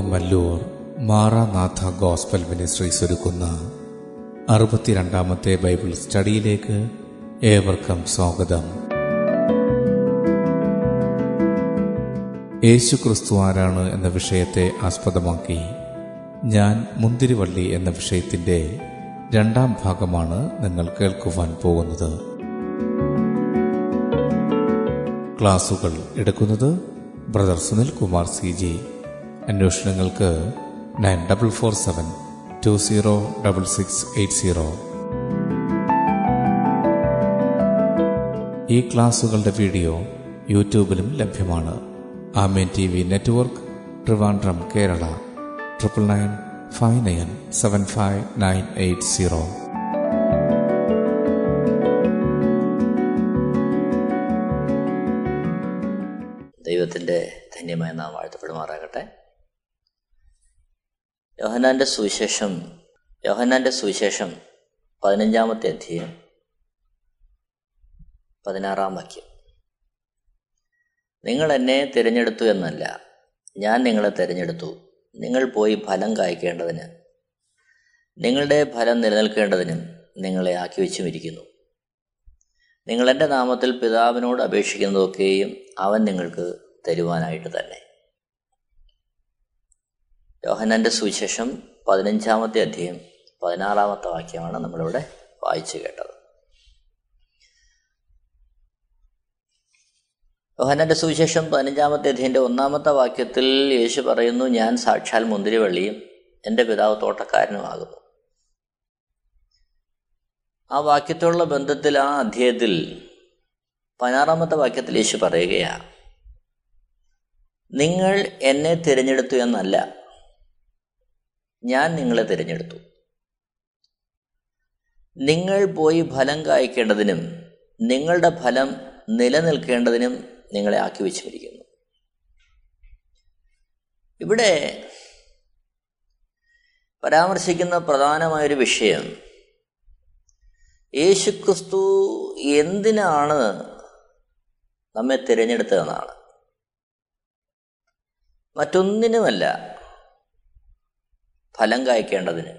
കൊടുമ്പല്ലൂർ മാറാനാഥാ gospel ministries ഒരുക്കുന്ന 62-ാമത്തെ Bible സ്റ്റഡിയിലേക്ക് ഏവർക്കും സ്വാഗതം. യേശു ക്രിസ്തു ആരാണ് എന്ന വിഷയത്തെ ആസ്പദമാക്കി ഞാൻ മുന്തിരിവള്ളി എന്ന വിഷയത്തിൻ്റെ 2-ാം ഭാഗമാണ് നിങ്ങൾ കേൾക്കുവാൻ പോകുന്നത്. ക്ലാസുകൾ എടുക്കുന്നത് ബ്രദർ സുനിൽ കുമാർ CG. അന്വേഷണങ്ങൾക്ക് 9447206680. ഈ ക്ലാസുകളുടെ വീഡിയോ യൂട്യൂബിലും ലഭ്യമാണ്. Amen TV network, Trivandrum, Kerala. 9995975980. ദൈവത്തിൻ്റെ ധന്യമായ നാം വാഴ്ത്തപ്പെടുമാറാകട്ടെ. യോഹന്നാന്റെ സുവിശേഷം 15-ാമത്തെ അധ്യായം 16-ാം വാക്യം. നിങ്ങൾ എന്നെ തിരഞ്ഞെടുത്തു എന്നല്ല, ഞാൻ നിങ്ങളെ തിരഞ്ഞെടുത്തു, നിങ്ങൾ പോയി ഫലം കായ്ക്കേണ്ടതിന്, നിങ്ങളുടെ ഫലം നിലനിൽക്കേണ്ടതിനും നിങ്ങളെ ആക്കി വെച്ചുമിരിക്കുന്നു. നിങ്ങളെൻ്റെ നാമത്തിൽ പിതാവിനോട് അപേക്ഷിക്കുന്നതൊക്കെയും അവൻ നിങ്ങൾക്ക് തരുവാനായിട്ട് തന്നെ. യോഹന്നാന്റെ സുവിശേഷം 15-ാമത്തെ അധ്യായം 16-ാമത്തെ വാക്യമാണ് നമ്മളിവിടെ വായിച്ചു കേട്ടത്. യോഹന്നാന്റെ സുവിശേഷം 15-ാമത്തെ അധ്യായത്തിൻ്റെ 1-ാമത്തെ വാക്യത്തിൽ യേശു പറയുന്നു, ഞാൻ സാക്ഷാൽ മുന്തിരിവള്ളിയും എൻ്റെ പിതാവ് തോട്ടക്കാരനുമാകുന്നു. ആ വാക്യത്തോടുള്ള ബന്ധത്തിൽ ആ അധ്യായത്തിൽ 16-ാമത്തെ വാക്യത്തിൽ യേശു പറയുകയാണ്, നിങ്ങൾ എന്നെ തിരഞ്ഞെടുത്തു എന്നല്ല, ഞാൻ നിങ്ങളെ തിരഞ്ഞെടുത്തു, നിങ്ങൾ പോയി ഫലം കായ്ക്കേണ്ടതിനും നിങ്ങളുടെ ഫലം നിലനിൽക്കേണ്ടതിനും നിങ്ങളെ ആക്കി വെച്ചിരിക്കുന്നു. ഇവിടെ പരാമർശിക്കുന്ന പ്രധാനമായൊരു വിഷയം, യേശുക്രിസ്തു എന്തിനാണ് നമ്മെ തിരഞ്ഞെടുത്തതെന്നാണ്. മറ്റൊന്നിനുമല്ല, ഫലം കായ്ക്കേണ്ടതിന്,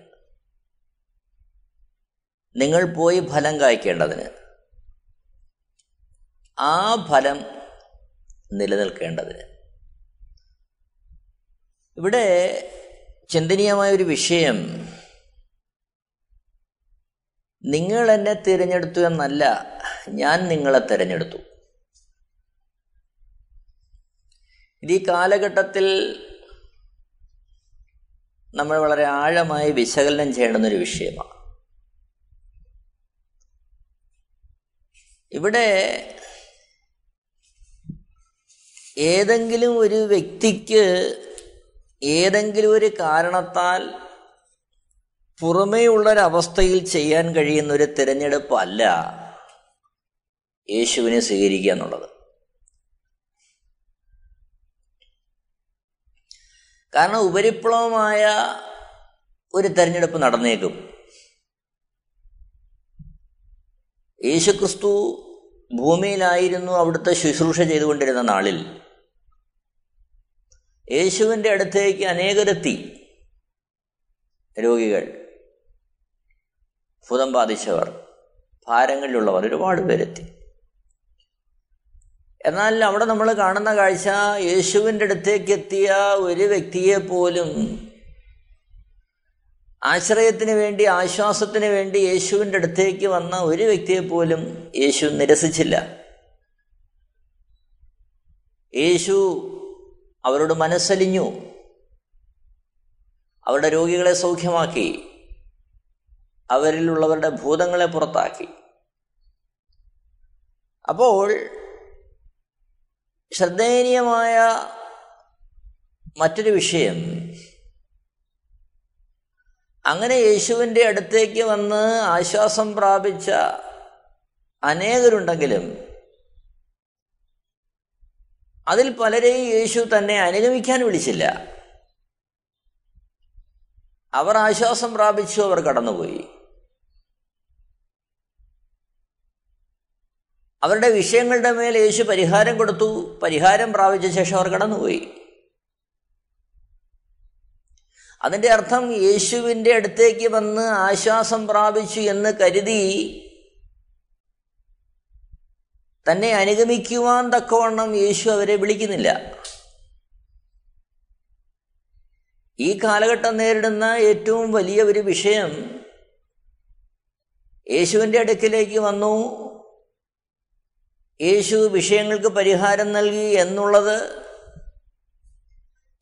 നിങ്ങൾ പോയി ഫലം കായ്ക്കേണ്ടതിന്, ആ ഫലം നിലനിൽക്കേണ്ടതിന്. ഇവിടെ ചിന്തനീയമായൊരു വിഷയം, നിങ്ങൾ എന്നെ തിരഞ്ഞെടുത്തു എന്നല്ല, ഞാൻ നിങ്ങളെ തിരഞ്ഞെടുത്തു. ഇത് ഈ കാലഘട്ടത്തിൽ നമ്മൾ വളരെ ആഴമായി വിശകലനം ചെയ്യേണ്ടുന്നൊരു വിഷയമാണ്. ഇവിടെ ഏതെങ്കിലും ഒരു വ്യക്തിക്ക് ഏതെങ്കിലും ഒരു കാരണത്താൽ പുറമേയുള്ളൊരവസ്ഥയിൽ ചെയ്യാൻ കഴിയുന്ന ഒരു തിരഞ്ഞെടുപ്പല്ല യേശുവിനെ സ്വീകരിക്കുക എന്നുള്ളത്. കാരണം ഉപരിപ്ലവമായ ഒരു തെരഞ്ഞെടുപ്പ് നടന്നേക്കും. യേശുക്രിസ്തു ഭൂമിയിലായിരുന്നു അവിടുത്തെ ശുശ്രൂഷ ചെയ്തുകൊണ്ടിരുന്ന നാളിൽ. യേശുവിൻ്റെ അടുത്തേക്ക് അനേകരെത്തി, രോഗികൾ, ഭൂതം ബാധിച്ചവർ, ഭാരങ്ങളിലുള്ളവർ, ഒരുപാട് പേരെത്തി. എന്നാൽ അവിടെ നമ്മൾ കാണുന്ന കാഴ്ച, യേശുവിൻ്റെ അടുത്തേക്ക് എത്തിയ ഒരു വ്യക്തിയെ പോലും ആശ്രയത്തിന് വേണ്ടി, ആശ്വാസത്തിന് വേണ്ടി യേശുവിൻ്റെ അടുത്തേക്ക് വന്ന ഒരു വ്യക്തിയെ പോലും യേശു നിരസിച്ചില്ല. യേശു അവരോട് മനസ്സലിഞ്ഞു, അവരുടെ രോഗികളെ സൗഖ്യമാക്കി, അവരിലുള്ളവരുടെ ഭൂതങ്ങളെ പുറത്താക്കി. അപ്പോൾ ശ്രദ്ധേയമായ മറ്റൊരു വിഷയം, അങ്ങനെ യേശുവിൻ്റെ അടുത്തേക്ക് വന്ന് ആശ്വാസം പ്രാപിച്ച അനേകരുണ്ടെങ്കിലും അതിൽ പലരെയും യേശു തന്നെ അനുഗമിക്കാൻ വിളിച്ചില്ല. അവർ ആശ്വാസം പ്രാപിച്ചു, അവർ കടന്നുപോയി. അവരുടെ വിഷയങ്ങളുടെ മേൽ യേശു പരിഹാരം കൊടുത്തു, പരിഹാരം പ്രാപിച്ച ശേഷം അവർ കടന്നുപോയി. അതിൻ്റെ അർത്ഥം യേശുവിൻ്റെ അടുത്തേക്ക് വന്ന് ആശ്വാസം പ്രാപിച്ചു എന്ന് കരുതി തന്നെ അനുഗമിക്കുവാൻ തക്കവണ്ണം യേശു അവരെ വിളിക്കുന്നില്ല. ഈ കാലഘട്ടം നേരിടുന്ന ഏറ്റവും വലിയ ഒരു വിഷയം, യേശുവിൻ്റെ അടുക്കിലേക്ക് വന്നു, യേശു വിഷയങ്ങൾക്ക് പരിഹാരം നൽകി എന്നുള്ളത്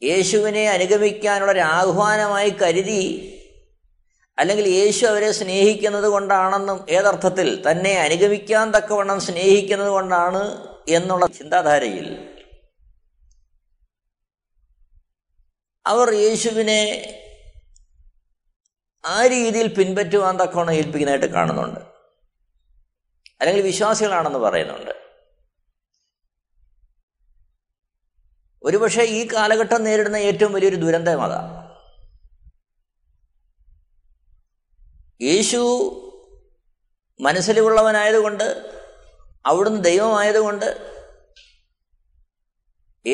യേശുവിനെ അനുഗമിക്കാനുള്ളൊരു ആഹ്വാനമായി കരുതി, അല്ലെങ്കിൽ യേശു അവരെ സ്നേഹിക്കുന്നത് കൊണ്ടാണെന്നും, ഏതർത്ഥത്തിൽ തന്നെ അനുഗമിക്കാൻ തക്കവണ്ണം സ്നേഹിക്കുന്നത് കൊണ്ടാണ് എന്നുള്ള ചിന്താധാരയിൽ അവർ യേശുവിനെ ആ രീതിയിൽ പിൻപറ്റുവാൻ തക്കവണ്ണം ഏൽപ്പിക്കുന്നതായിട്ട് കാണുന്നുണ്ട്, അല്ലെങ്കിൽ വിശ്വാസികളാണെന്ന് പറയുന്നുണ്ട്. ഒരുപക്ഷെ ഈ കാലഘട്ടം നേരിടുന്ന ഏറ്റവും വലിയൊരു ദുരന്തം അതാണ്. യേശു മനസ്സിലുള്ളവനായതുകൊണ്ട്, അവിടുന്ന് ദൈവമായതുകൊണ്ട്,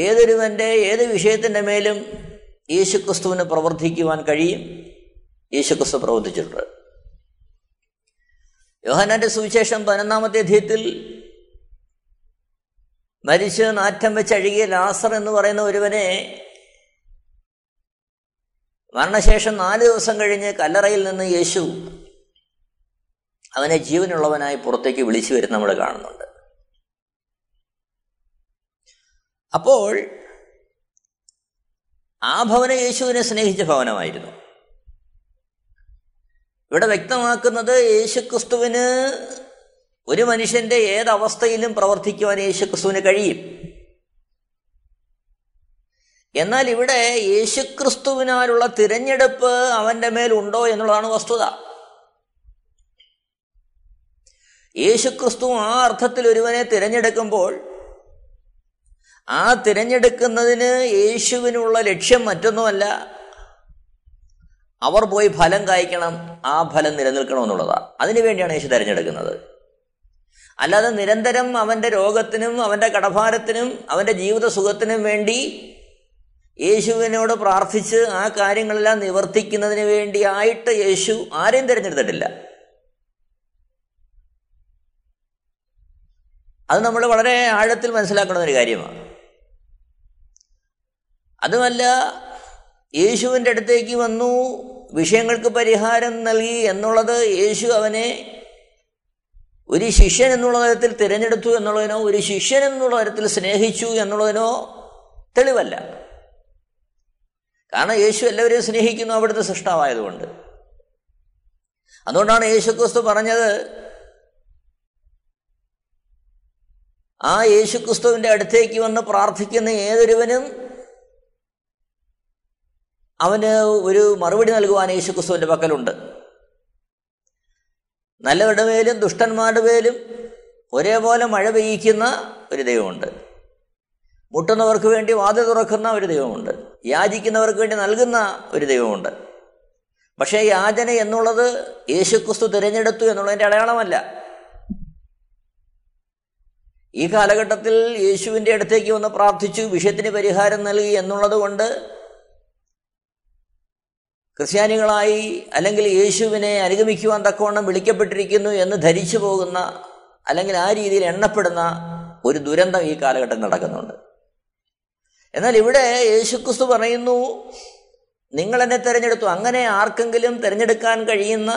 ഏതൊരുവൻ്റെ ഏത് വിഷയത്തിൻ്റെ മേലും യേശുക്രിസ്തുവിന് പ്രവർത്തിക്കുവാൻ കഴിയും. യേശുക്രിസ്തു പ്രവർത്തിച്ചിട്ടുണ്ട്. യോഹന്നാന്റെ സുവിശേഷം 11-ാമത്തെ അധ്യായത്തിൽ മരിച്ച് നാറ്റം വെച്ചഴുകിയ ലാസർ എന്ന് പറയുന്ന ഒരുവനെ മരണശേഷം 4 ദിവസം കഴിഞ്ഞ് കല്ലറയിൽ നിന്ന് യേശു അവനെ ജീവനുള്ളവനായി പുറത്തേക്ക് വിളിച്ചു വരുന്ന നമ്മൾ കാണുന്നുണ്ട്. അപ്പോൾ ആ ഭവനം യേശുവിനെ സ്നേഹിച്ച ഭവനമായിരുന്നു. ഇവിടെ വ്യക്തമാക്കുന്നത് യേശുക്രിസ്തുവിന് ഒരു മനുഷ്യൻ്റെ ഏതവസ്ഥയിലും പ്രവർത്തിക്കുവാൻ യേശുക്രിസ്തുവിന് കഴിയും. എന്നാൽ ഇവിടെ യേശുക്രിസ്തുവിനാലുള്ള തിരഞ്ഞെടുപ്പ് അവൻ്റെ മേലുണ്ടോ എന്നുള്ളതാണ് വസ്തുത. യേശുക്രിസ്തു ആ അർത്ഥത്തിൽ ഒരുവനെ തിരഞ്ഞെടുക്കുമ്പോൾ ആ തിരഞ്ഞെടുക്കുന്നതിന് യേശുവിനുള്ള ലക്ഷ്യം മറ്റൊന്നുമല്ല, അവർ പോയി ഫലം കായ്ക്കണം, ആ ഫലം നിലനിൽക്കണമെന്നുള്ളതാണ്. അതിനുവേണ്ടിയാണ് യേശു തിരഞ്ഞെടുക്കുന്നത്. അല്ലാതെ നിരന്തരം അവൻ്റെ രോഗത്തിനും അവൻ്റെ കടഭാരത്തിനും അവൻ്റെ ജീവിത സുഖത്തിനും വേണ്ടി യേശുവിനോട് പ്രാർത്ഥിച്ച് ആ കാര്യങ്ങളെല്ലാം നിവർത്തിക്കുന്നതിന് വേണ്ടിയായിട്ട് യേശു ആരെയും തിരഞ്ഞെടുത്തിട്ടില്ല. അത് നമ്മൾ വളരെ ആഴത്തിൽ മനസ്സിലാക്കുന്ന ഒരു കാര്യമാണ്. അതുമല്ല, യേശുവിൻ്റെ അടുത്തേക്ക് വന്നു, വിഷയങ്ങൾക്ക് പരിഹാരം നൽകി എന്നുള്ളത് യേശു അവനെ ഒരു ശിഷ്യൻ എന്നുള്ള തരത്തിൽ തിരഞ്ഞെടുത്തു എന്നുള്ളതിനോ ഒരു ശിഷ്യൻ എന്നുള്ള തരത്തിൽ സ്നേഹിച്ചു എന്നുള്ളതിനോ തെളിവല്ല. കാരണം യേശു എല്ലാവരെയും സ്നേഹിക്കുന്നു, അവിടുത്തെ സൃഷ്ടാവായതുകൊണ്ട്. അതുകൊണ്ടാണ് യേശുക്രിസ്തു പറഞ്ഞത്, ആ യേശുക്രിസ്തുവിൻ്റെ അടുത്തേക്ക് വന്ന് പ്രാർത്ഥിക്കുന്ന ഏതൊരുവനും അവന് ഒരു മറുപടി നൽകുവാൻ യേശുക്രിസ്തുവിൻ്റെ പക്കലുണ്ട്. നല്ലവരുടെ മേലും ദുഷ്ടന്മാരുടെ മേലും ഒരേപോലെ മഴ പെയ്യിക്കുന്ന ഒരു ദൈവമുണ്ട്. മുട്ടുന്നവർക്ക് വേണ്ടി വാതിൽ തുറക്കുന്ന ഒരു ദൈവമുണ്ട്. യാചിക്കുന്നവർക്ക് വേണ്ടി നൽകുന്ന ഒരു ദൈവമുണ്ട്. പക്ഷേ യാചന എന്നുള്ളത് യേശുക്രിസ്തു തിരഞ്ഞെടുത്തു എന്നുള്ളതിൻ്റെ അടയാളമല്ല. ഈ കാലഘട്ടത്തിൽ യേശുവിൻ്റെ അടുത്തേക്ക് വന്ന് പ്രാർത്ഥിച്ചു, വിഷയത്തിന് പരിഹാരം നൽകി എന്നുള്ളത് കൊണ്ട് ക്രിസ്ത്യാനികളായി അല്ലെങ്കിൽ യേശുവിനെ അനുഗമിക്കുവാൻ തക്കവണ്ണം വിളിക്കപ്പെട്ടിരിക്കുന്നു എന്ന് ധരിച്ചു പോകുന്ന, അല്ലെങ്കിൽ ആ രീതിയിൽ എണ്ണപ്പെടുന്ന ഒരു ദുരന്തം ഈ കാലഘട്ടം നടക്കുന്നുണ്ട്. എന്നാൽ ഇവിടെ യേശുക്രിസ്തു പറയുന്നു, നിങ്ങളെന്നെ തിരഞ്ഞെടുത്തു. അങ്ങനെ ആർക്കെങ്കിലും തിരഞ്ഞെടുക്കാൻ കഴിയുന്ന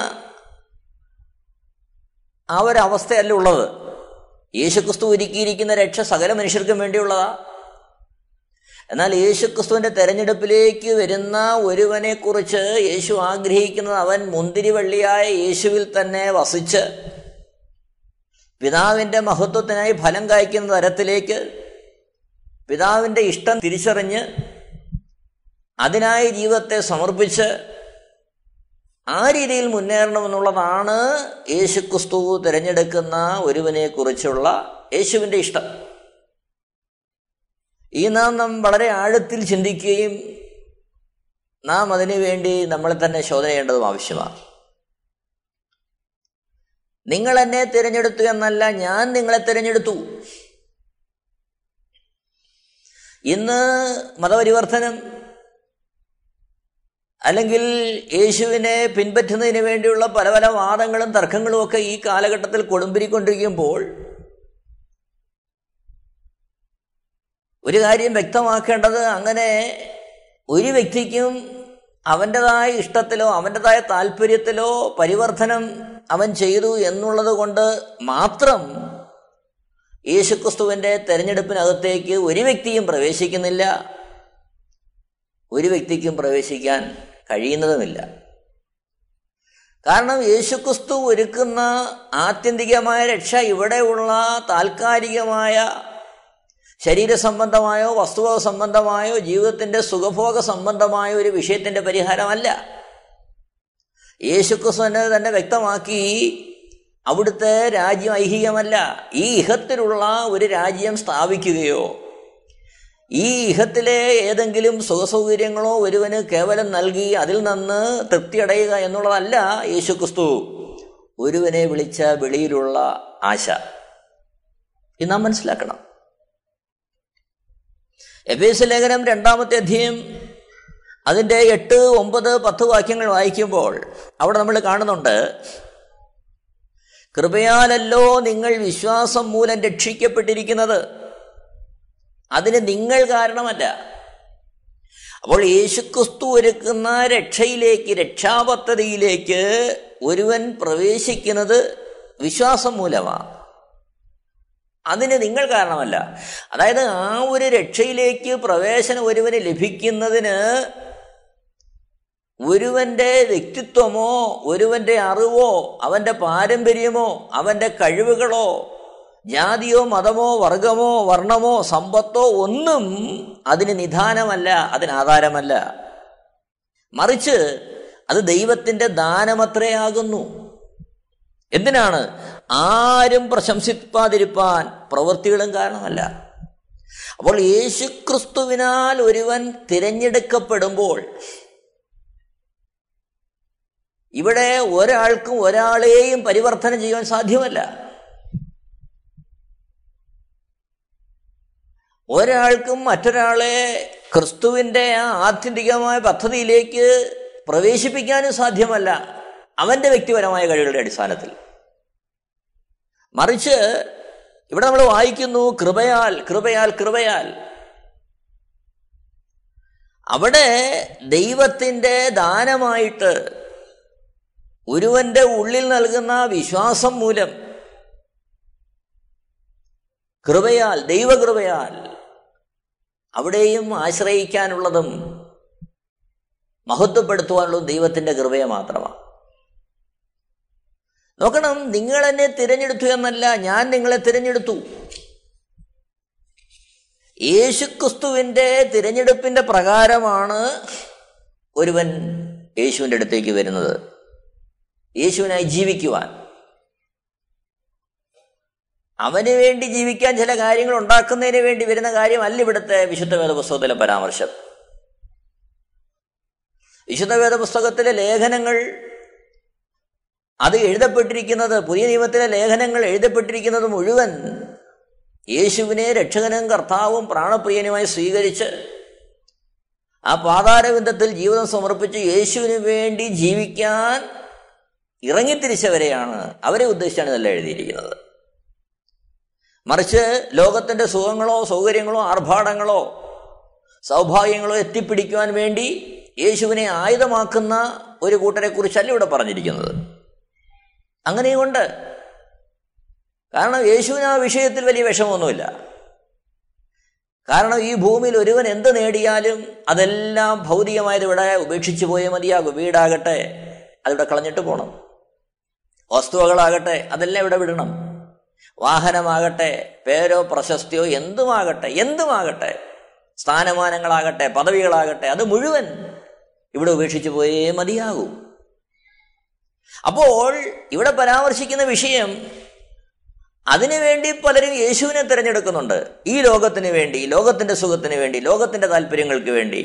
ആ ഒരവസ്ഥയല്ല ഉള്ളത്. യേശുക്രിസ്തു ഒരുക്കിയിരിക്കുന്ന രക്ഷ സകല മനുഷ്യർക്കും വേണ്ടിയുള്ളതാ. എന്നാൽ യേശുക്രിസ്തുവിൻ്റെ തിരഞ്ഞെടുപ്പിലേക്ക് വരുന്ന ഒരുവനെക്കുറിച്ച് യേശു ആഗ്രഹിക്കുന്നത്, അവൻ മുന്തിരിവള്ളിയായ യേശുവിൽ തന്നെ വസിച്ച് പിതാവിൻ്റെ മഹത്വത്തിനായി ഫലം കായ്ക്കുന്ന തരത്തിലേക്ക്, പിതാവിൻ്റെ ഇഷ്ടം തിരിച്ചറിഞ്ഞ് അതിനായി ജീവിതത്തെ സമർപ്പിച്ച് ആ രീതിയിൽ മുന്നേറണമെന്നുള്ളതാണ് യേശുക്രിസ്തു തിരഞ്ഞെടുക്കുന്ന ഒരുവനെക്കുറിച്ചുള്ള യേശുവിൻ്റെ ഇഷ്ടം. ഈ നാം വളരെ ആഴത്തിൽ ചിന്തിക്കുകയും നാം അതിനുവേണ്ടി നമ്മളെ തന്നെ ശോധന ചെയ്യേണ്ടതും ആവശ്യമാണ്. നിങ്ങൾ എന്നെ തിരഞ്ഞെടുത്തു എന്നല്ല, ഞാൻ നിങ്ങളെ തിരഞ്ഞെടുത്തു. ഇന്ന് മതപരിവർത്തനം, അല്ലെങ്കിൽ യേശുവിനെ പിൻപറ്റുന്നതിന് വേണ്ടിയുള്ള പല പല വാദങ്ങളും തർക്കങ്ങളും ഒക്കെ ഈ കാലഘട്ടത്തിൽ കൊടുമ്പിരിക്കൊണ്ടിരിക്കുമ്പോൾ ഒരു കാര്യം വ്യക്തമാക്കേണ്ടത്, അങ്ങനെ ഒരു വ്യക്തിക്കും അവൻ്റെതായ ഇഷ്ടത്തിലോ അവൻ്റെതായ താല്പര്യത്തിലോ പരിവർത്തനം അവൻ ചെയ്തു എന്നുള്ളത് കൊണ്ട് മാത്രം യേശുക്രിസ്തുവിൻ്റെ തെരഞ്ഞെടുപ്പിനകത്തേക്ക് ഒരു വ്യക്തിയും പ്രവേശിക്കുന്നില്ല, ഒരു വ്യക്തിക്കും പ്രവേശിക്കാൻ കഴിയുന്നതുമില്ല. കാരണം യേശുക്രിസ്തു ഒരുക്കുന്ന ആത്യന്തികമായ രക്ഷ ഇവിടെയുള്ള താൽക്കാലികമായ ശരീരസംബന്ധമായോ വസ്തുവക സംബന്ധമായോ ജീവിതത്തിൻ്റെ സുഖഭോഗ സംബന്ധമായോ ഒരു വിഷയത്തിൻ്റെ പരിഹാരമല്ല. യേശുക്രിസ്തുവിനെ തന്നെ വ്യക്തമാക്കി അവിടുത്തെ രാജ്യം ഐഹികമല്ല. ഈ ഇഹത്തിലുള്ള ഒരു രാജ്യം സ്ഥാപിക്കുകയോ ഈ ഇഹത്തിലെ ഏതെങ്കിലും സുഖസൗകര്യങ്ങളോ ഒരുവന് കേവലം നൽകി അതിൽ നിന്ന് തൃപ്തിയടയുക എന്നുള്ളതല്ല യേശുക്രിസ്തു ഒരുവനെ വിളിച്ച വിളിയിലുള്ള ആശ. ഇത് നാം മനസ്സിലാക്കണം. എഫേ സു ലേഖനം 2-ാമത്തെ അധ്യായം അതിൻ്റെ 8, 9, 10 വാക്യങ്ങൾ വായിക്കുമ്പോൾ അവിടെ നമ്മൾ കാണുന്നുണ്ട്, കൃപയാലല്ലോ നിങ്ങൾ വിശ്വാസം മൂലം രക്ഷിക്കപ്പെട്ടിരിക്കുന്നത്, അതിന് നിങ്ങൾ കാരണമല്ല. അപ്പോൾ യേശുക്രിസ്തു ഒരുക്കുന്ന രക്ഷയിലേക്ക്, രക്ഷാപദ്ധതിയിലേക്ക് ഒരുവൻ പ്രവേശിക്കുന്നത് വിശ്വാസം മൂലമാണ്, അതിന് നിങ്ങൾ കാരണമല്ല. അതായത് ആ ഒരു രക്ഷയിലേക്ക് പ്രവേശനം ഒരുവന് ലഭിക്കുന്നതിന് ഒരുവൻ്റെ വ്യക്തിത്വമോ ഒരുവൻ്റെ അറിവോ അവൻ്റെ പാരമ്പര്യമോ അവൻ്റെ കഴിവുകളോ ജാതിയോ മതമോ വർഗമോ വർണ്ണമോ സമ്പത്തോ ഒന്നും അതിന് നിദാനമല്ല, അതിന് ആധാരമല്ല. മറിച്ച് അത് ദൈവത്തിൻ്റെ ദാനമത്രേ ആകുന്നു. എന്തിനാണ്? ആരും പ്രശംസിപ്പാതിരിപ്പാൻ പ്രവൃത്തികളും കാരണമല്ല. അപ്പോൾ യേശുക്രിസ്തുവിനാൽ ഒരുവൻ തിരഞ്ഞെടുക്കപ്പെടുമ്പോൾ ഇവിടെ ഒരാൾക്കും ഒരാളെയും പരിവർത്തനം ചെയ്യാൻ സാധ്യമല്ല. ഒരാൾക്കും മറ്റൊരാളെ ക്രിസ്തുവിൻ്റെ ആ ആത്യന്തികമായ പദ്ധതിയിലേക്ക് പ്രവേശിപ്പിക്കാനും സാധ്യമല്ല, അവൻ്റെ വ്യക്തിപരമായ കഴിവുകളുടെ അടിസ്ഥാനത്തിൽ. മറിച്ച് ഇവിടെ നമ്മൾ വായിക്കുന്നു കൃപയാൽ, കൃപയാൽ, കൃപയാൽ. അവിടെ ദൈവത്തിൻ്റെ ദാനമായിട്ട് ഒരുവൻ്റെ ഉള്ളിൽ നൽകുന്ന വിശ്വാസം മൂലം കൃപയാൽ, ദൈവകൃപയാൽ അവിടെയും ആശ്രയിക്കാനുള്ളതും മഹത്വപ്പെടുത്തുവാനുള്ളതും ദൈവത്തിൻ്റെ കൃപയെ മാത്രമാണ്. നോക്കണം, നിങ്ങൾ എന്നെ തിരഞ്ഞെടുത്തു എന്നല്ല, ഞാൻ നിങ്ങളെ തിരഞ്ഞെടുത്തു. യേശുക്രിസ്തുവിൻ്റെ തിരഞ്ഞെടുപ്പിൻ്റെ പ്രകാരമാണ് ഒരുവൻ യേശുവിൻ്റെ അടുത്തേക്ക് വരുന്നത്, യേശുവിനായി ജീവിക്കുവാൻ. അവന് വേണ്ടി ജീവിക്കാൻ ചില കാര്യങ്ങൾ ഉണ്ടാക്കുന്നതിന് വേണ്ടി വരുന്ന കാര്യമല്ല ഇവിടുത്തെ വിശുദ്ധ വേദപുസ്തകത്തിലെ പരാമർശം. വിശുദ്ധ വേദപുസ്തകത്തിലെ ലേഖനങ്ങൾ അത് എഴുതപ്പെട്ടിരിക്കുന്നത്, പുതിയ നിയമത്തിലെ ലേഖനങ്ങൾ എഴുതപ്പെട്ടിരിക്കുന്നത് മുഴുവൻ യേശുവിനെ രക്ഷകനും കർത്താവും പ്രാണപ്രിയനുമായി സ്വീകരിച്ച് ആ പാതാരവിന്ദത്തിൽ ജീവിതം സമർപ്പിച്ച് യേശുവിന് വേണ്ടി ജീവിക്കാൻ ഇറങ്ങിത്തിരിച്ചവരെയാണ്, അവരെ ഉദ്ദേശിച്ചാണ് ഇതെല്ലാം എഴുതിയിരിക്കുന്നത്. മറിച്ച് ലോകത്തിൻ്റെ സുഖങ്ങളോ സൗകര്യങ്ങളോ ആർഭാടങ്ങളോ സൗഭാഗ്യങ്ങളോ എത്തിപ്പിടിക്കുവാൻ വേണ്ടി യേശുവിനെ ആയുധമാക്കുന്ന ഒരു കൂട്ടരെക്കുറിച്ചല്ല ഇവിടെ പറഞ്ഞിരിക്കുന്നത്. അങ്ങനെയുണ്ട്. കാരണം യേശുവിന് ആ വിഷയത്തിൽ വലിയ വിഷമമൊന്നുമില്ല. കാരണം ഈ ഭൂമിയിൽ ഒരുവൻ എന്ത് നേടിയാലും അതെല്ലാം ഭൗതികമായത് ഇവിടെ ഉപേക്ഷിച്ചു പോയേ മതിയാകും. വീടാകട്ടെ അതിവിടെ കളഞ്ഞിട്ട് പോകണം, വസ്തുവകളാകട്ടെ അതെല്ലാം ഇവിടെ വിടണം, വാഹനമാകട്ടെ പേരോ പ്രശസ്തിയോ എന്തുമാകട്ടെ, എന്തുമാകട്ടെ സ്ഥാനമാനങ്ങളാകട്ടെ പദവികളാകട്ടെ അത് മുഴുവൻ ഇവിടെ ഉപേക്ഷിച്ചു പോയേ മതിയാകൂ. അപ്പോൾ ഇവിടെ പരാമർശിക്കുന്ന വിഷയം, അതിനുവേണ്ടി പലരും യേശുവിനെ തിരഞ്ഞെടുക്കുന്നുണ്ട്, ഈ ലോകത്തിന് വേണ്ടി, ലോകത്തിൻ്റെ സുഖത്തിന് വേണ്ടി, ലോകത്തിൻ്റെ താല്പര്യങ്ങൾക്ക് വേണ്ടി,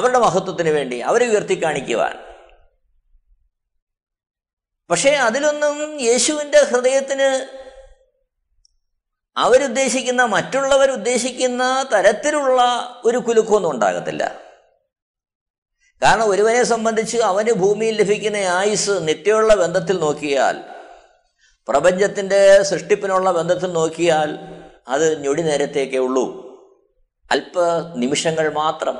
അവരുടെ മഹത്വത്തിന് വേണ്ടി, അവരെ ഉയർത്തി കാണിക്കുവാൻ. പക്ഷേ അതിലൊന്നും യേശുവിൻ്റെ ഹൃദയത്തിന് അവരുദ്ദേശിക്കുന്ന, മറ്റുള്ളവരുദ്ദേശിക്കുന്ന തരത്തിലുള്ള ഒരു കുലുക്കമൊന്നും ഉണ്ടാകത്തില്ല. കാരണം ഒരുവനെ സംബന്ധിച്ച് അവന് ഭൂമിയിൽ ലഭിക്കുന്ന ആയുസ് നിത്യമുള്ള ബന്ധത്തിൽ നോക്കിയാൽ, പ്രപഞ്ചത്തിൻ്റെ സൃഷ്ടിപ്പിനുള്ള ബന്ധത്തിൽ നോക്കിയാൽ അത് ഞൊടി നേരത്തേക്കേ ഉള്ളൂ, അല്പ നിമിഷങ്ങൾ മാത്രം.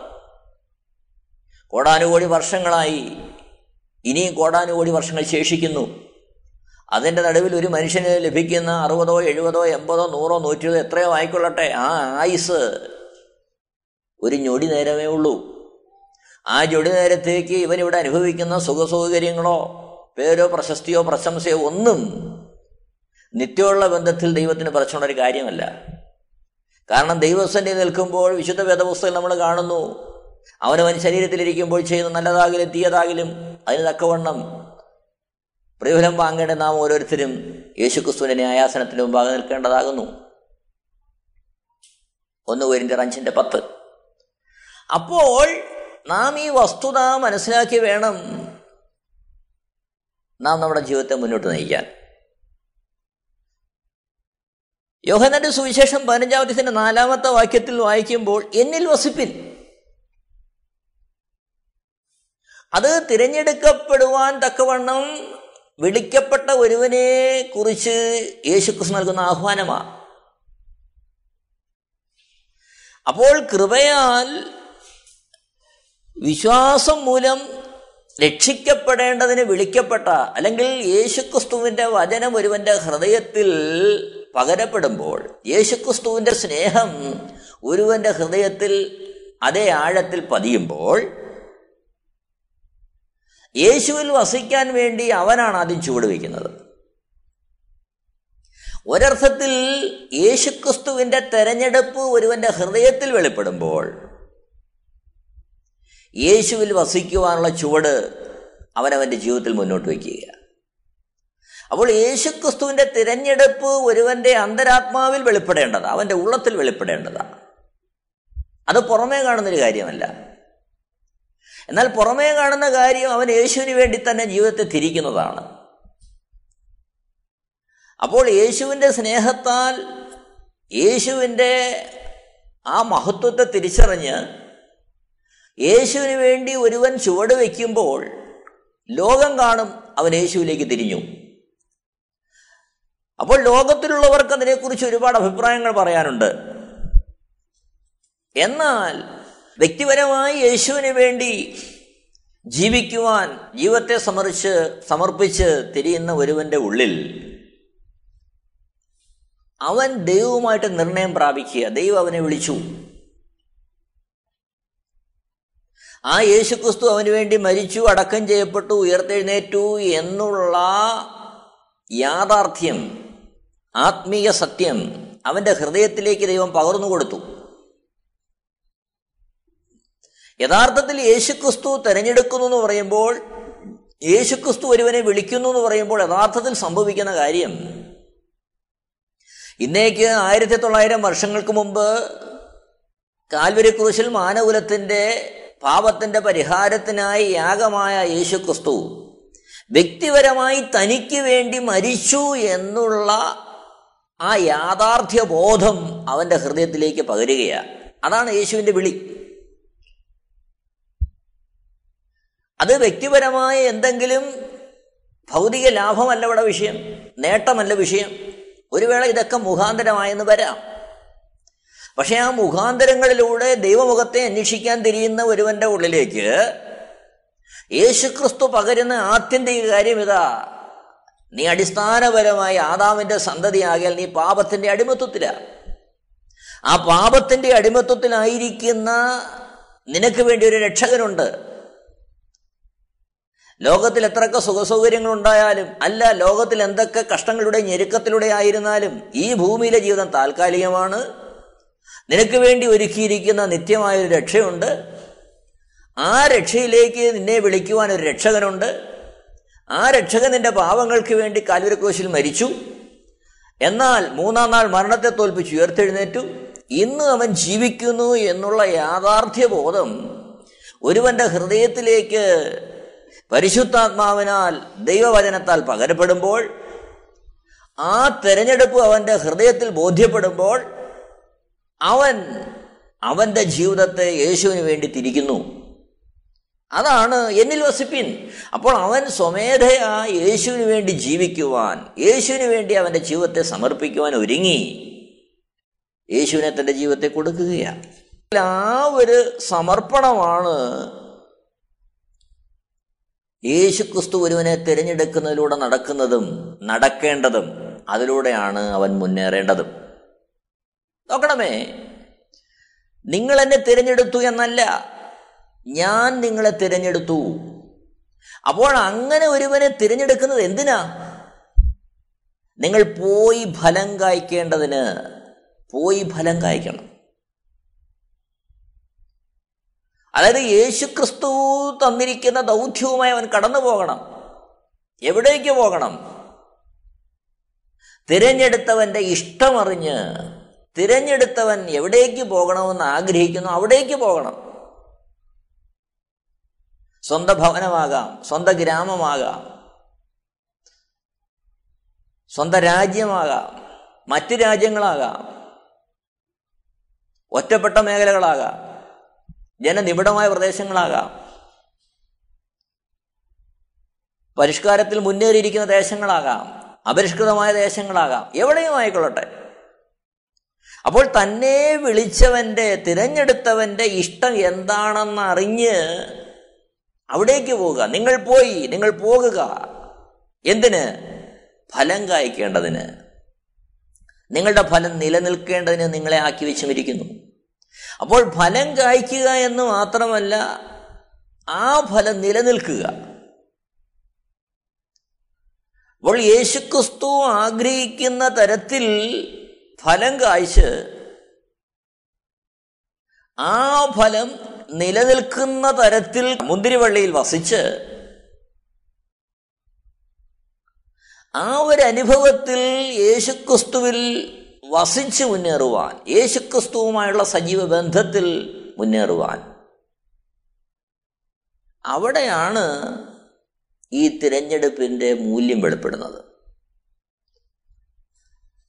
കോടാനുകോടി വർഷങ്ങളായി, ഇനിയും കോടാനുകോടി വർഷങ്ങൾ ശേഷിക്കുന്നു. അതിൻ്റെ നടുവിൽ ഒരു മനുഷ്യന് ലഭിക്കുന്ന 60, 70, 80, 100, 120 എത്രയോ ആയിക്കൊള്ളട്ടെ, ആ ആയുസ് ഒരു ഞൊടി നേരമേ ഉള്ളൂ. ആ ഞൊടി നേരത്തേക്ക് ഇവനിവിടെ അനുഭവിക്കുന്ന സുഖസൗകര്യങ്ങളോ പേരോ പ്രശസ്തിയോ പ്രശംസയോ ഒന്നും നിത്യമുള്ള ബന്ധത്തിൽ ദൈവത്തിന് പറച്ചുള്ള ഒരു കാര്യമല്ല. കാരണം ദൈവസന്ധി നിൽക്കുമ്പോൾ വിശുദ്ധ വേദപുസ്തകം നമ്മൾ കാണുന്നു, അവനവൻ ശരീരത്തിലിരിക്കുമ്പോൾ ചെയ്യുന്ന നല്ലതാകിലും തീയതാകിലും അതിന് തക്കവണ്ണം പ്രതിഫലം വാങ്ങേണ്ട നാം ഓരോരുത്തരും യേശുക്രിസ്തുവിന്റെ ന്യായാസനത്തിന് മുമ്പാകെ നിൽക്കേണ്ടതാകുന്നു. 1 Corinthians 5:10. അപ്പോൾ നാം ഈ വസ്തുത മനസ്സിലാക്കി വേണം നാം നമ്മുടെ ജീവിതത്തെ മുന്നോട്ട് നയിക്കാൻ. യോഹന്നാന്റെ സുവിശേഷം 15:4 വായിക്കുമ്പോൾ, എന്നിൽ വസിപ്പിൻ, അത് തിരഞ്ഞെടുക്കപ്പെടുവാൻ തക്കവണ്ണം വിളിക്കപ്പെട്ട ഒരുവനെ കുറിച്ച് യേശുക്രിസ്തു നൽകുന്ന ആഹ്വാനമാണ്. അപ്പോൾ കൃപയാൽ വിശ്വാസം മൂലം രക്ഷിക്കപ്പെടേണ്ടതിന് വിളിക്കപ്പെട്ട, അല്ലെങ്കിൽ യേശുക്രിസ്തുവിൻ്റെ വചനം ഒരുവൻ്റെ ഹൃദയത്തിൽ പകരപ്പെടുമ്പോൾ, യേശുക്രിസ്തുവിൻ്റെ സ്നേഹം ഒരുവൻ്റെ ഹൃദയത്തിൽ അതേ ആഴത്തിൽ പതിയുമ്പോൾ, യേശുവിൽ വസിക്കാൻ വേണ്ടി അവനാണ് ആദ്യം ചുവടുവെക്കുന്നത്. ഒരർത്ഥത്തിൽ യേശുക്രിസ്തുവിൻ്റെ തെരഞ്ഞെടുപ്പ് ഒരുവൻ്റെ ഹൃദയത്തിൽ വെളിപ്പെടുമ്പോൾ യേശുവിൽ വസിക്കുവാനുള്ള ചുവട് അവനവൻ്റെ ജീവിതത്തിൽ മുന്നോട്ട് വയ്ക്കുക. അപ്പോൾ യേശുക്രിസ്തുവിൻ്റെ തിരഞ്ഞെടുപ്പ് ഒരുവൻ്റെ അന്തരാത്മാവിൽ വെളിപ്പെടേണ്ടതാണ്, അവൻ്റെ ഉള്ളത്തിൽ വെളിപ്പെടേണ്ടതാണ്. അത് പുറമേ കാണുന്നൊരു കാര്യമല്ല. എന്നാൽ പുറമേ കാണുന്ന കാര്യം അവൻ യേശുവിന് വേണ്ടി തന്നെ ജീവിതത്തെ തിരിക്കുന്നതാണ്. അപ്പോൾ യേശുവിൻ്റെ സ്നേഹത്താൽ, യേശുവിൻ്റെ ആ മഹത്വത്തെ തിരിച്ചറിഞ്ഞ് യേശുവിന് വേണ്ടി ഒരുവൻ ചുവട് വയ്ക്കുമ്പോൾ ലോകം കാണും അവൻ യേശുവിലേക്ക് തിരിഞ്ഞു. അപ്പോൾ ലോകത്തിലുള്ളവർക്ക് അതിനെക്കുറിച്ച് ഒരുപാട് അഭിപ്രായങ്ങൾ പറയാനുണ്ട്. എന്നാൽ വ്യക്തിപരമായി യേശുവിന് വേണ്ടി ജീവിക്കുവാൻ ജീവിതത്തെ സമർപ്പിച്ച് തിരിയുന്ന ഒരുവന്റെ ഉള്ളിൽ അവൻ ദൈവവുമായിട്ട് നിർണയം പ്രാപിക്കുക. ദൈവം അവനെ വിളിച്ചു, ആ യേശുക്രിസ്തു അവന് വേണ്ടി മരിച്ചു, അടക്കം ചെയ്യപ്പെട്ടു, ഉയർത്തെഴുന്നേറ്റു എന്നുള്ള യാഥാർത്ഥ്യം, ആത്മീയ സത്യം അവൻ്റെ ഹൃദയത്തിലേക്ക് ദൈവം പകർന്നു കൊടുത്തു. യഥാർത്ഥത്തിൽ യേശുക്രിസ്തു തിരഞ്ഞെടുക്കുന്നു എന്ന് പറയുമ്പോൾ, യേശുക്രിസ്തു ഒരുവനെ വിളിക്കുന്നു എന്ന് പറയുമ്പോൾ യഥാർത്ഥത്തിൽ സംഭവിക്കുന്ന കാര്യം, ഇന്നേക്ക് 1900 വർഷങ്ങൾക്ക് മുമ്പ് കാൽവരി ക്രൂശിൽ മാനകുലത്തിൻ്റെ പാപത്തിൻ്റെ പരിഹാരത്തിനായി യാഗമായ യേശുക്രിസ്തു വ്യക്തിപരമായി തനിക്ക് വേണ്ടി മരിച്ചു എന്നുള്ള ആ യാഥാർത്ഥ്യ ബോധം അവൻ്റെ ഹൃദയത്തിലേക്ക് പകരുകയാണ്. അതാണ് യേശുവിൻ്റെ വിളി. അത് വ്യക്തിപരമായ എന്തെങ്കിലും ഭൗതിക ലാഭമല്ല ഇവിടെ വിഷയം, നേട്ടമല്ല വിഷയം. ഒരു വേള ഇതൊക്കെ മുഖാന്തരമായെന്ന് വരാം. പക്ഷെ ആ മുഖാന്തരങ്ങളിലൂടെ ദൈവമുഖത്തെ അന്വേഷിക്കാൻ തിരിയുന്ന ഒരുവന്റെ ഉള്ളിലേക്ക് യേശുക്രിസ്തു പകരുന്ന ആത്യന്തിക കാര്യം ഇതാ: നീ അടിസ്ഥാനപരമായി ആദാമിൻ്റെ സന്തതിയാകിയാൽ നീ പാപത്തിൻ്റെ അടിമത്വത്തിലാണ്. ആ പാപത്തിൻ്റെ അടിമത്വത്തിലായിരിക്കുന്ന നിനക്ക് വേണ്ടി ഒരു രക്ഷകനുണ്ട്. ലോകത്തിൽ എത്രയൊക്കെ സുഖസൗകര്യങ്ങൾ ഉണ്ടായാലും, അല്ല ലോകത്തിൽ എന്തൊക്കെ കഷ്ടങ്ങളുടെ ഞെരുക്കത്തിലൂടെ ആയിരുന്നാലും, ഈ ഭൂമിയിലെ ജീവിതം താൽക്കാലികമാണ്. നിനക്ക് വേണ്ടി ഒരുക്കിയിരിക്കുന്ന നിത്യമായൊരു രക്ഷയുണ്ട്. ആ രക്ഷയിലേക്ക് നിന്നെ വിളിക്കുവാൻ ഒരു രക്ഷകനുണ്ട്. ആ രക്ഷകൻ നിന്റെ പാപങ്ങൾക്ക് വേണ്ടി കാൽവരി ക്രൂശിൽ മരിച്ചു, എന്നാൽ മൂന്നാം നാൾ മരണത്തെ തോൽപ്പിച്ച് ഉയർത്തെഴുന്നേറ്റു, ഇന്ന് അവൻ ജീവിക്കുന്നു എന്നുള്ള യാഥാർത്ഥ്യ ബോധം ഒരുവന്റെ ഹൃദയത്തിലേക്ക് പരിശുദ്ധാത്മാവിനാൽ ദൈവവചനത്താൽ പകരപ്പെടുമ്പോൾ, ആ തെരഞ്ഞെടുപ്പ് അവൻ്റെ ഹൃദയത്തിൽ ബോധ്യപ്പെടുമ്പോൾ അവൻ അവൻ്റെ ജീവിതത്തെ യേശുവിന് വേണ്ടി തിരിക്കുന്നു. അതാണ് എന്നിൽ വസിപ്പിൻ. അപ്പോൾ അവൻ സ്വമേധയാ യേശുവിന് വേണ്ടി ജീവിക്കുവാൻ, യേശുവിന് വേണ്ടി അവൻ്റെ ജീവിതത്തെ സമർപ്പിക്കുവാൻ ഒരുങ്ങി യേശുവിനെ തൻ്റെ ജീവിതത്തെ കൊടുക്കുകയാണ്. ആ ഒരു സമർപ്പണമാണ് യേശുക്രിസ്തു ഒരുവനെ തിരഞ്ഞെടുക്കുന്നതിലൂടെ നടക്കുന്നതും നടക്കേണ്ടതും, അതിലൂടെയാണ് അവൻ മുന്നേറേണ്ടതും. നോക്കണമേ, നിങ്ങൾ എന്നെ തിരഞ്ഞെടുത്തു എന്നല്ല, ഞാൻ നിങ്ങളെ തിരഞ്ഞെടുത്തു. അപ്പോൾ അങ്ങനെ ഒരുവനെ തിരഞ്ഞെടുക്കുന്നത് എന്തിനാ? നിങ്ങൾ പോയി ഫലം കായ്ക്കേണ്ടതിന്. പോയി ഫലം കായ്ക്കണം. അതായത് യേശുക്രിസ്തു തന്നിരിക്കുന്ന ദൗത്യവുമായി അവൻ കടന്നു പോകണം. എവിടേക്ക് പോകണം? തിരഞ്ഞെടുത്തവൻ്റെ ഇഷ്ടമറിഞ്ഞ് തിരഞ്ഞെടുത്തവൻ എവിടേക്ക് പോകണമെന്ന് ആഗ്രഹിക്കുന്നു അവിടേക്ക് പോകണം. സ്വന്തം ഭവനമാകാം, സ്വന്തം ഗ്രാമമാകാം, സ്വന്തം രാജ്യമാകാം, മറ്റ് രാജ്യങ്ങളാകാം, ഒറ്റപ്പെട്ട മേഖലകളാകാം, ജനനിബിഡമായ പ്രദേശങ്ങളാകാം, പരിഷ്കാരത്തിൽ മുന്നേറിയിരിക്കുന്ന ദേശങ്ങളാകാം, അപരിഷ്കൃതമായ ദേശങ്ങളാകാം, എവിടെയും ആയിക്കൊള്ളട്ടെ. അപ്പോൾ തന്നെ വിളിച്ചവൻ്റെ, തിരഞ്ഞെടുത്തവൻ്റെ ഇഷ്ടം എന്താണെന്ന് അറിഞ്ഞ് അവിടേക്ക് പോവുക. നിങ്ങൾ പോയി, നിങ്ങൾ പോകുക. എന്തിന്? ഫലം കായ്ക്കേണ്ടതിന്. നിങ്ങളുടെ ഫലം നിലനിൽക്കേണ്ടതിന് നിങ്ങളെ ആക്കി വെച്ചുമിരിക്കുന്നു. അപ്പോൾ ഫലം കായ്ക്കുക എന്ന് മാത്രമല്ല, ആ ഫലം നിലനിൽക്കുക. അപ്പോൾ യേശുക്രിസ്തു ആഗ്രഹിക്കുന്ന തരത്തിൽ ഫലം കായ്ച്ച് ആ ഫലം നിലനിൽക്കുന്ന തരത്തിൽ മുന്തിരിവള്ളിയിൽ വസിച്ച് ആ ഒരു അനുഭവത്തിൽ യേശുക്രിസ്തുവിൽ വസിച്ച് മുന്നേറുവാൻ, യേശുക്രിസ്തുവുമായുള്ള സജീവ ബന്ധത്തിൽ മുന്നേറുവാൻ, അവിടെയാണ് ഈ തിരഞ്ഞെടുപ്പിൻ്റെ മൂല്യം വെളിപ്പെടുന്നത്.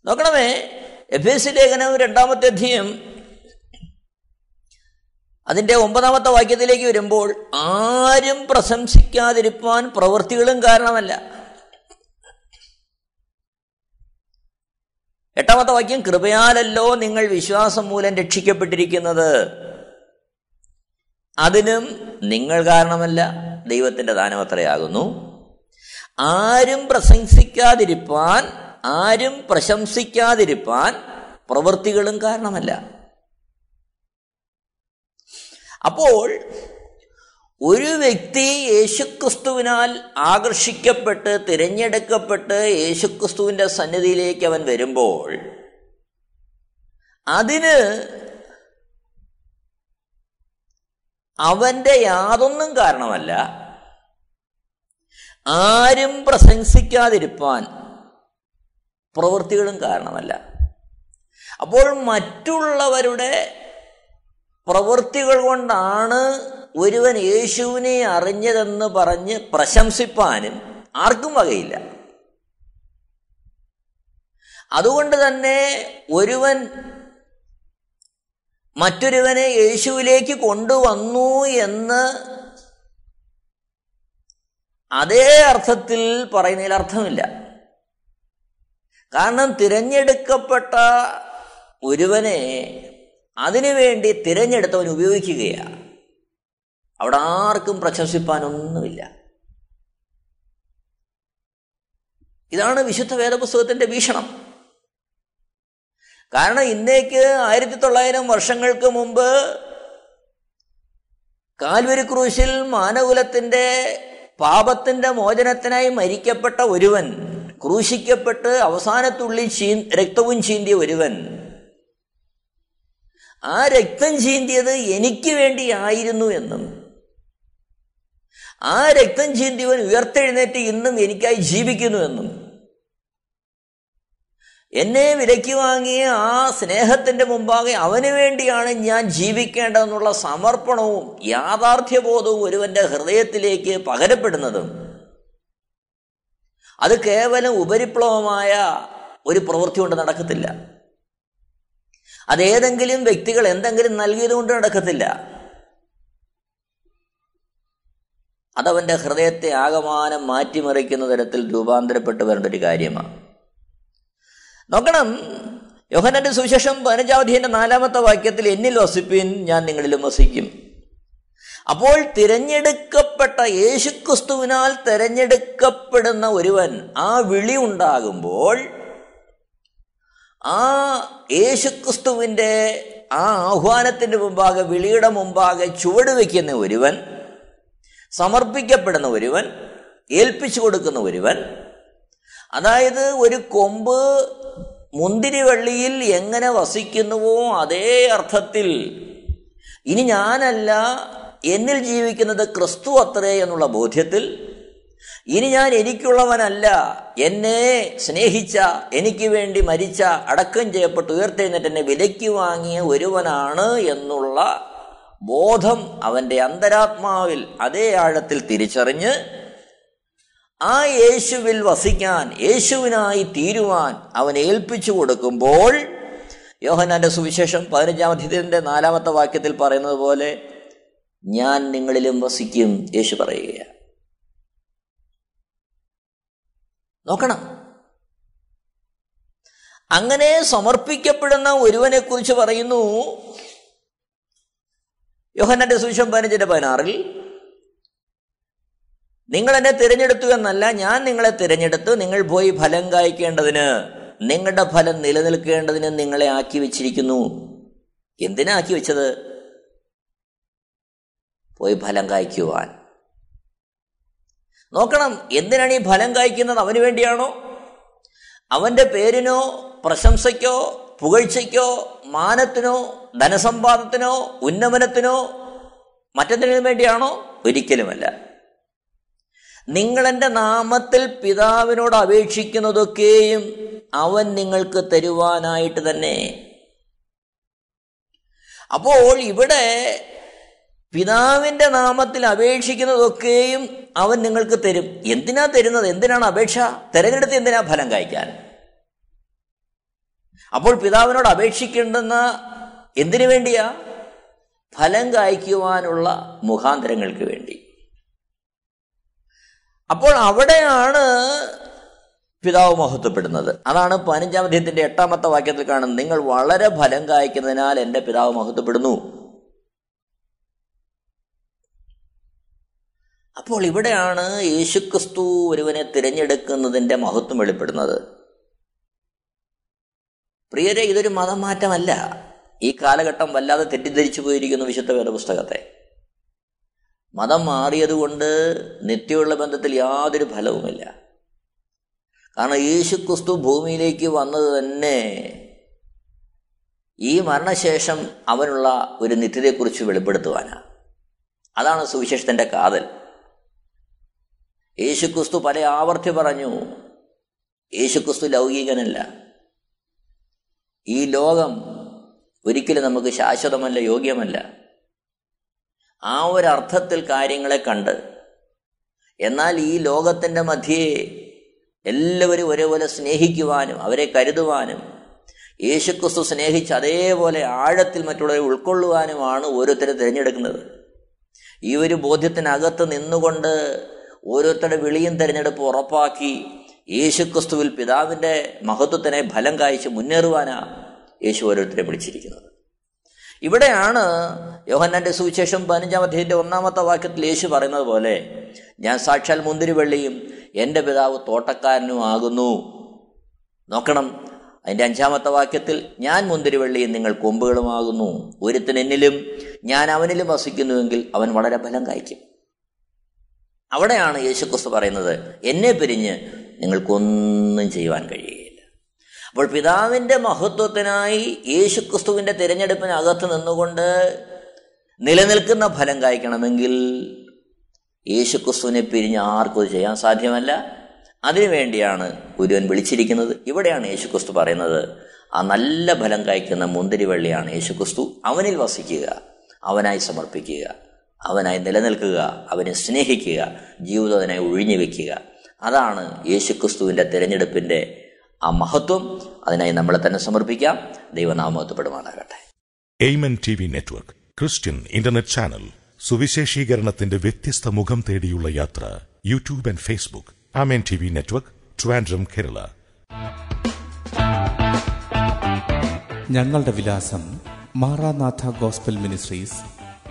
നോക്കണമേ, എഫേ സു ലേഖനം 2-ാം അധ്യായം അതിൻ്റെ 9-ാമത്തെ വാക്യത്തിലേക്ക് വരുമ്പോൾ, ആരും പ്രശംസിക്കാതിരിപ്പാൻ പ്രവൃത്തികളും കാരണമല്ല. 8-ാമത്തെ വാക്യം, കൃപയാലല്ലോ നിങ്ങൾ വിശ്വാസം മൂലം രക്ഷിക്കപ്പെട്ടിരിക്കുന്നത്, അതിനും നിങ്ങൾ കാരണമല്ല, ദൈവത്തിൻ്റെ ദാനമത്രയാകുന്നു. ആരും പ്രശംസിക്കാതിരിപ്പാൻ പ്രവൃത്തികളും കാരണമല്ല. അപ്പോൾ ഒരു വ്യക്തി യേശുക്രിസ്തുവിനാൽ ആകർഷിക്കപ്പെട്ട് തിരഞ്ഞെടുക്കപ്പെട്ട് യേശുക്രിസ്തുവിൻ്റെ സന്നിധിയിലേക്ക് അവൻ വരുമ്പോൾ അതിന് അവൻ്റെ യാതൊന്നും കാരണമല്ല. ആരും പ്രശംസിക്കാതിരിപ്പാൻ പ്രവൃത്തികളും കാരണമല്ല. അപ്പോൾ മറ്റുള്ളവരുടെ പ്രവൃത്തികൾ കൊണ്ടാണ് ഒരുവൻ യേശുവിനെ അറിഞ്ഞതെന്ന് പറഞ്ഞ് പ്രശംസിപ്പാനും ആർക്കും വകയില്ല. അതുകൊണ്ട് തന്നെ ഒരുവൻ മറ്റൊരുവനെ യേശുവിലേക്ക് കൊണ്ടുവന്നു എന്ന് അതേ അർത്ഥത്തിൽ പറയുന്നതിൽ അർത്ഥമില്ല. കാരണം തിരഞ്ഞെടുക്കപ്പെട്ട ഒരുവനെ അതിനുവേണ്ടി തിരഞ്ഞെടുത്തവൻ ഉപയോഗിക്കുകയാണ്. അവിടെ ആർക്കും പ്രശംസിപ്പാനൊന്നുമില്ല. ഇതാണ് വിശുദ്ധ വേദപുസ്തകത്തിൻ്റെ വീക്ഷണം. കാരണം ഇന്നേക്ക് 1900 വർഷങ്ങൾക്ക് മുമ്പ് കാൽവരി ക്രൂശിൽ മാനകുലത്തിൻ്റെ പാപത്തിൻ്റെ മോചനത്തിനായി മരിക്കപ്പെട്ട ഒരുവൻ, ക്രൂശിക്കപ്പെട്ട് അവസാനത്തുള്ളി രക്തവും ചീന്തിയ ഒരുവൻ, ആ രക്തം ചീന്തിയത് എനിക്ക് വേണ്ടിയായിരുന്നു എന്നും ആ രക്തം ചീന്തിയവൻ ഉയർത്തെഴുന്നേറ്റ് ഇന്നും എനിക്കായി ജീവിക്കുന്നു എന്നും എന്നെ വിലയ്ക്ക് വാങ്ങിയ ആ സ്നേഹത്തിൻ്റെ മുമ്പാകെ അവന് വേണ്ടിയാണ് ഞാൻ ജീവിക്കേണ്ടതെന്നുള്ള സമർപ്പണവും യാഥാർത്ഥ്യബോധവും ഒരുവൻ്റെ ഹൃദയത്തിലേക്ക് പകരപ്പെടുന്നതും അത് കേവലം ഉപരിപ്ലവമായ ഒരു പ്രവൃത്തി കൊണ്ട് നടക്കത്തില്ല. അതേതെങ്കിലും വ്യക്തികൾ എന്തെങ്കിലും നൽകിയത് കൊണ്ട് നടക്കത്തില്ല. അതവൻ്റെ ഹൃദയത്തെ ആകമാനം മാറ്റിമറിക്കുന്ന തരത്തിൽ രൂപാന്തരപ്പെട്ടു വരേണ്ട ഒരു കാര്യമാണ്. നോക്കണം, യോഹന്നാന്റെ സുവിശേഷം 15:4 എന്നിൽ വസിപ്പിൻ, ഞാൻ നിങ്ങളിലും വസിക്കും. അപ്പോൾ തിരഞ്ഞെടുക്കപ്പെട്ട യേശുക്രിസ്തുവിനാൽ തിരഞ്ഞെടുക്കപ്പെടുന്ന ഒരുവൻ ആ വിളി ഉണ്ടാകുമ്പോൾ ആ യേശുക്രിസ്തുവിൻ്റെ ആ ആഹ്വാനത്തിൻ്റെ മുമ്പാകെ, വിളിയുടെ മുമ്പാകെ ചുവടുവെക്കുന്ന ഒരുവൻ, സമർപ്പിക്കപ്പെടുന്ന ഒരുവൻ, ഏൽപ്പിച്ചു കൊടുക്കുന്ന ഒരുവൻ, അതായത് ഒരു കൊമ്പ് മുന്തിരിവള്ളിയിൽ എങ്ങനെ വസിക്കുന്നുവോ അതേ അർത്ഥത്തിൽ ഇനി ഞാനല്ല, എന്നിൽ ജീവിക്കുന്നത് ക്രിസ്തു അത്രേ എന്നുള്ള ബോധ്യത്തിൽ, ഇനി ഞാൻ എനിക്കുള്ളവനല്ല, എന്നെ സ്നേഹിച്ച, എനിക്ക് വേണ്ടി മരിച്ച, അടക്കം ചെയ്യപ്പെട്ട് ഉയർത്തെഴുന്നേറ്റ് എന്നെ വിലയ്ക്ക് വാങ്ങിയ ഒരുവനാണ് എന്നുള്ള ബോധം അവൻ്റെ അന്തരാത്മാവിൽ അതേ ആഴത്തിൽ തിരിച്ചറിഞ്ഞ് ആ യേശുവിൽ വസിക്കാൻ, യേശുവിനായി തീരുവാൻ അവൻ ഏൽപ്പിച്ചു കൊടുക്കുമ്പോൾ യോഹന്നാന്റെ സുവിശേഷം 15:4 പറയുന്നത് പോലെ ഞാൻ നിങ്ങളിലും വസിക്കും യേശു പറയുകയാണ്. നോക്കണം, അങ്ങനെ സമർപ്പിക്കപ്പെടുന്ന ഒരുവനെ കുറിച്ച് പറയുന്നു യോഹന്നാന്റെ സുവിശേഷം 15:16, നിങ്ങൾ എന്നെ തിരഞ്ഞെടുത്തു എന്നല്ല, ഞാൻ നിങ്ങളെ തിരഞ്ഞെടുത്തു, നിങ്ങൾ പോയി ഫലം കായ്ക്കേണ്ടതിന്, നിങ്ങളുടെ ഫലം നിലനിൽക്കേണ്ടതിന് നിങ്ങളെ ആക്കി വെച്ചിരിക്കുന്നു. എന്തിനാ ആക്കി വെച്ചത്? പോയി ഫലം കായ്ക്കുവാൻ. നോക്കണം, എന്തിനാണ് ഈ ഫലം കായ്ക്കുന്നത്? അവന് വേണ്ടിയാണോ? അവൻ്റെ പേരിനോ പ്രശംസയ്ക്കോ പുകഴ്ചയ്ക്കോ മാനത്തിനോ ധനസമ്പാദത്തിനോ ഉന്നമനത്തിനോ മറ്റെന്തിനും വേണ്ടിയാണോ? ഒരിക്കലുമല്ല. നിങ്ങളെൻ്റെ നാമത്തിൽ പിതാവിനോട് അപേക്ഷിക്കുന്നതൊക്കെയും അവൻ നിങ്ങൾക്ക് തരുവാനായിട്ട് തന്നെ. അപ്പോൾ ഇവിടെ പിതാവിൻ്റെ നാമത്തിൽ അപേക്ഷിക്കുന്നതൊക്കെയും അവൻ നിങ്ങൾക്ക് തരും. എന്തിനാ തരുന്നത്? എന്തിനാണ് അപേക്ഷ? തിരഞ്ഞെടുത്ത് എന്തിനാ? ഫലം കായ്ക്കാൻ. അപ്പോൾ പിതാവിനോട് അപേക്ഷിക്കേണ്ടെന്ന എന്തിനു വേണ്ടിയാ? ഫലം കായ്ക്കുവാനുള്ള മുഖാന്തരങ്ങൾക്ക് വേണ്ടി. അപ്പോൾ അവിടെയാണ് പിതാവ് മഹത്വപ്പെടുന്നത്. അതാണ് 15:8 കാണുന്നത്, നിങ്ങൾ വളരെ ഫലം കായ്ക്കുന്നതിനാൽ എൻ്റെ പിതാവ് മഹത്വപ്പെടുന്നു. അപ്പോൾ ഇവിടെയാണ് യേശുക്രിസ്തു ഒരുവനെ തിരഞ്ഞെടുക്കുന്നതിൻ്റെ മഹത്വം വെളിപ്പെടുന്നത്. പ്രിയരെ, ഇതൊരു മതമാറ്റമല്ല. ഈ കാലഘട്ടം വല്ലാതെ തെറ്റിദ്ധരിച്ചു പോയിരിക്കുന്നു വിശുദ്ധ വേദപുസ്തകത്തെ. മതം മാറിയതുകൊണ്ട് നിത്യമുള്ള ബന്ധത്തിൽ യാതൊരു ഫലവുമില്ല. കാരണം യേശുക്രിസ്തു ഭൂമിയിലേക്ക് വന്നത് തന്നെ ഈ മരണശേഷം അവനുള്ള ഒരു നിത്യതയെക്കുറിച്ച് വെളിപ്പെടുത്തുവാനാണ്. അതാണ് സുവിശേഷത്തിൻ്റെ കാതൽ. യേശുക്രിസ്തു പല ആവർത്തി പറഞ്ഞു, യേശുക്രിസ്തു ലൗകികനല്ല. ഈ ലോകം ഒരിക്കലും നമുക്ക് ശാശ്വതമല്ല, യോഗ്യമല്ല. ആ ഒരർത്ഥത്തിൽ കാര്യങ്ങളെ കണ്ട്, എന്നാൽ ഈ ലോകത്തിൻ്റെ മധ്യേ എല്ലാവരും ഒരേപോലെ സ്നേഹിക്കുവാനും അവരെ കരുതുവാനും യേശുക്രിസ്തു സ്നേഹിച്ച് അതേപോലെ ആഴത്തിൽ മറ്റുള്ളവരെ ഉൾക്കൊള്ളുവാനുമാണ് ഓരോരുത്തരെ തിരഞ്ഞെടുക്കുന്നത്. ഈ ഒരു ബോധ്യത്തിനകത്ത് നിന്നുകൊണ്ട് ഓരോരുത്തരുടെ വിളിയും തിരഞ്ഞെടുപ്പ് ഉറപ്പാക്കി യേശുക്രിസ്തുവിൽ പിതാവിൻ്റെ മഹത്വത്തിനെ ഫലം കായ്ച്ച് മുന്നേറുവാനാണ് യേശു ഓരോരുത്തരെ വിളിച്ചിരിക്കുന്നത്. ഇവിടെയാണ് യോഹന്നാന്റെ സുവിശേഷം 15:1 യേശു പറയുന്നത് പോലെ, ഞാൻ സാക്ഷാൽ മുന്തിരിവള്ളിയും എൻ്റെ പിതാവ് തോട്ടക്കാരനും ആകുന്നു. നോക്കണം, അതിൻ്റെ 5 ഞാൻ മുന്തിരിവള്ളിയും നിങ്ങൾ കൊമ്പുകളുമാകുന്നു. ഒരുത്തൻ എന്നിലും ഞാൻ അവനിലും വസിക്കുന്നുവെങ്കിൽ അവൻ വളരെ ഫലം കായ്ക്കും. അവിടെയാണ് യേശുക്രിസ്തു പറയുന്നത്, എന്നെ പിരിഞ്ഞ് നിങ്ങൾക്കൊന്നും ചെയ്യുവാൻ കഴിയുകയില്ല. അപ്പോൾ പിതാവിൻ്റെ മഹത്വത്തിനായി യേശുക്രിസ്തുവിൻ്റെ തിരഞ്ഞെടുപ്പിനകത്ത് നിന്നുകൊണ്ട് നിലനിൽക്കുന്ന ഫലം കായ്ക്കണമെങ്കിൽ യേശുക്രിസ്തുവിനെ പിരിഞ്ഞ് ആർക്കും ചെയ്യാൻ സാധ്യമല്ല. അതിനുവേണ്ടിയാണ് ഗുരുവൻ വിളിച്ചിരിക്കുന്നത്. ഇവിടെയാണ് യേശുക്രിസ്തു പറയുന്നത്, ആ നല്ല ഫലം കായ്ക്കുന്ന മുന്തിരിവള്ളിയാണ് യേശുക്രിസ്തു. അവനിൽ വസിക്കുക, അവനായി സമർപ്പിക്കുക, അവനായി നിലനിൽക്കുക, അവനെ സ്നേഹിക്കുക, ജീവിതം അതിനായി ഒഴിഞ്ഞു വെക്കുക. അതാണ് യേശുക്രിസ്തുവിൻ്റെ തിരഞ്ഞെടുപ്പിൻ്റെ ആ മഹത്വം. അതിനായി നമ്മളെ തന്നെ സമർപ്പിക്കാം. ദൈവനാമം മഹത്വപ്പെടുമാറാകട്ടെ. Amen T V network Christian internet channel സുവിശേഷീകരണത്തിന്റെ വ്യത്യസ്ത മുഖം തേടിയുള്ള യാത്ര. YouTube and Facebook. Amen T V network, Trivandrum, Kerala. ഞങ്ങളുടെ വിലാസം: മാറാനാഥാ ഗോസ്പെൽ മിനിസ്ട്രീസ്,